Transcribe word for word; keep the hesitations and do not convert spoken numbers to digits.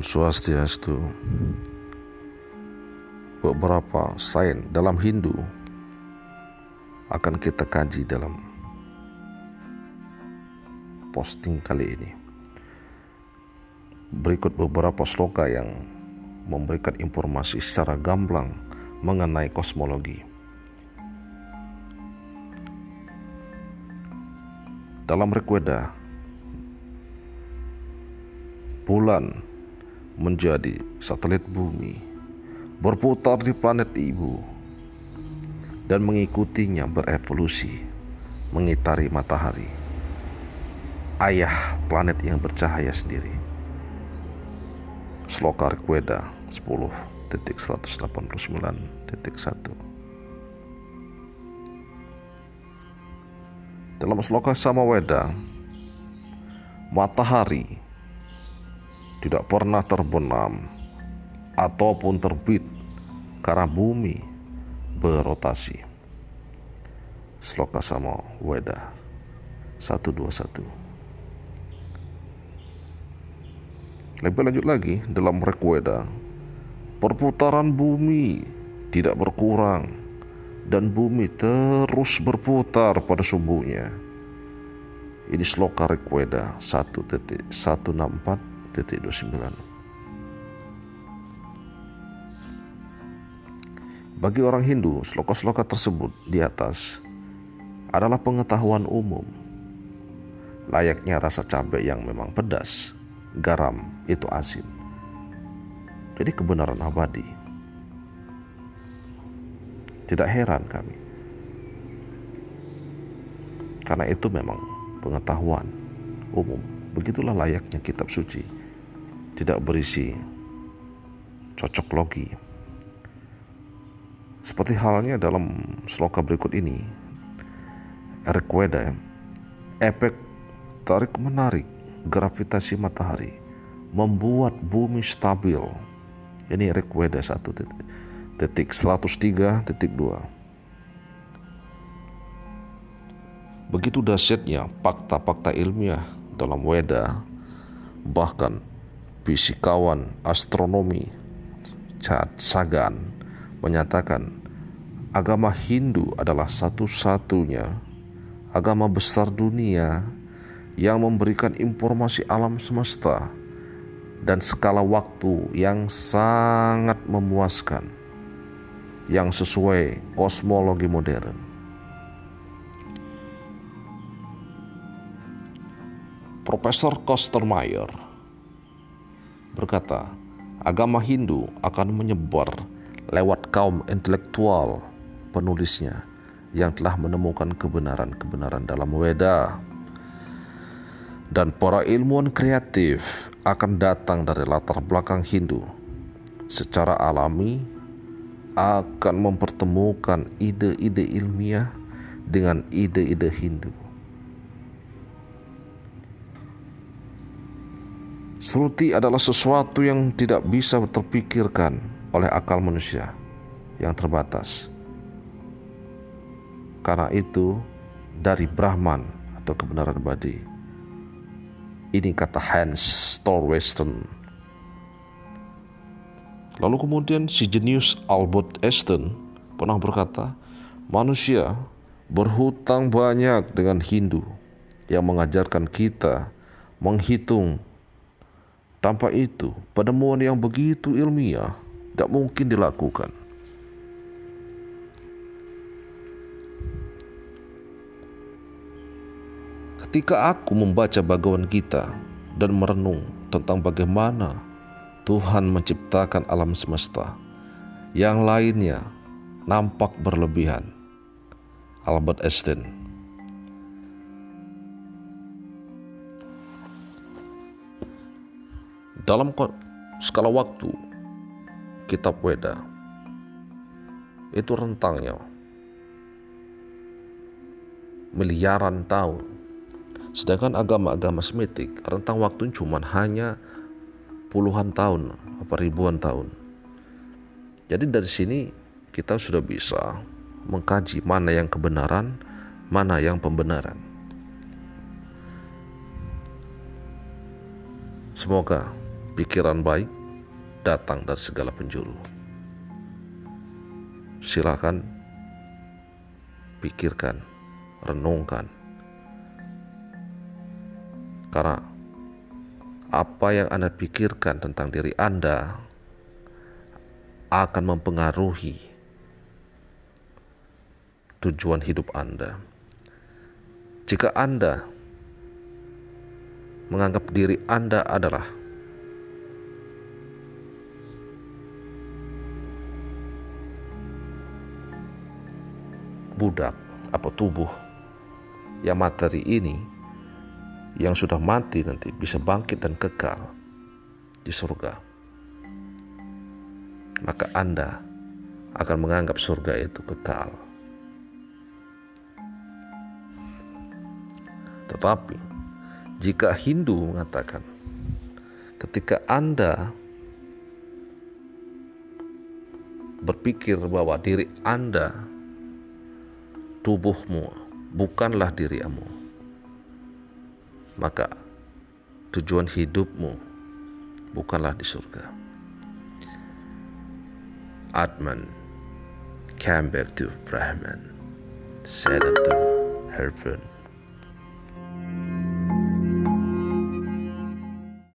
Om Swastiastu. Beberapa sains dalam Hindu akan kita kaji dalam posting kali ini. Berikut beberapa sloka yang memberikan informasi secara gamblang mengenai kosmologi. Dalam Rigveda, bulan menjadi satelit bumi, berputar di planet ibu, dan mengikutinya berevolusi, mengitari matahari, ayah planet yang bercahaya sendiri. Sloka Rigveda sepuluh titik seratus delapan puluh sembilan titik satu. Dalam sloka Samaweda, matahari tidak pernah terbenam ataupun terbit karena bumi berotasi. Sloka Samaweda seratus dua puluh satu. Lebih lanjut lagi dalam Rigveda, perputaran bumi tidak berkurang dan bumi terus berputar pada sumbunya. Ini sloka Rigveda satu titik seratus enam puluh empat titik dua puluh sembilan. Bagi orang Hindu, sloka-sloka tersebut di atas adalah pengetahuan umum, layaknya rasa cabai yang memang pedas, garam itu asin. Jadi kebenaran abadi. Tidak heran kami, karena itu memang pengetahuan umum. Begitulah layaknya kitab suci, tidak berisi cocok logi. Seperti halnya dalam sloka berikut ini, Rigveda, efek tarik menarik gravitasi matahari membuat bumi stabil. Ini Rigveda satu titik. Detik seratus tiga titik dua. Begitu dahsyatnya fakta-fakta ilmiah dalam Weda, bahkan fisikawan astronomi Hans Sagan menyatakan agama Hindu adalah satu-satunya agama besar dunia yang memberikan informasi alam semesta dan skala waktu yang sangat memuaskan, yang sesuai kosmologi modern. Profesor Coster Mayer berkata, agama Hindu akan menyebar lewat kaum intelektual penulisnya yang telah menemukan kebenaran-kebenaran dalam Weda, dan para ilmuwan kreatif akan datang dari latar belakang Hindu. Secara alami akan mempertemukan ide-ide ilmiah dengan ide-ide Hindu. Sruti adalah sesuatu yang tidak bisa terpikirkan oleh akal manusia yang terbatas. Karena itu dari Brahman atau kebenaran abadi. Ini kata Hans Thorwesten. Lalu kemudian si jenius Albert Einstein pernah berkata, manusia berhutang banyak dengan Hindu yang mengajarkan kita menghitung. Tanpa itu, penemuan yang begitu ilmiah tidak mungkin dilakukan. Ketika aku membaca Bhagawan Gita dan merenung tentang bagaimana Tuhan menciptakan alam semesta, yang lainnya nampak berlebihan. Albert Einstein. Dalam skala waktu kitab Weda, itu rentangnya miliaran tahun. Sedangkan agama-agama semitik rentang waktu cuma hanya puluhan tahun, apa ribuan tahun. Jadi dari sini kita sudah bisa mengkaji mana yang kebenaran, mana yang pembenaran. Semoga pikiran baik datang dari segala penjuru. Silakan pikirkan, renungkan. Karena apa yang Anda pikirkan tentang diri Anda akan mempengaruhi tujuan hidup Anda. Jika Anda menganggap diri Anda adalah budak atau tubuh yang materi ini, yang sudah mati nanti bisa bangkit dan kekal di surga, maka Anda akan menganggap surga itu kekal. Tetapi jika Hindu mengatakan ketika Anda berpikir bahwa diri Anda, tubuhmu, bukanlah dirimu, maka tujuan hidupmu bukanlah di surga. Atman came back to Brahman, said unto heaven.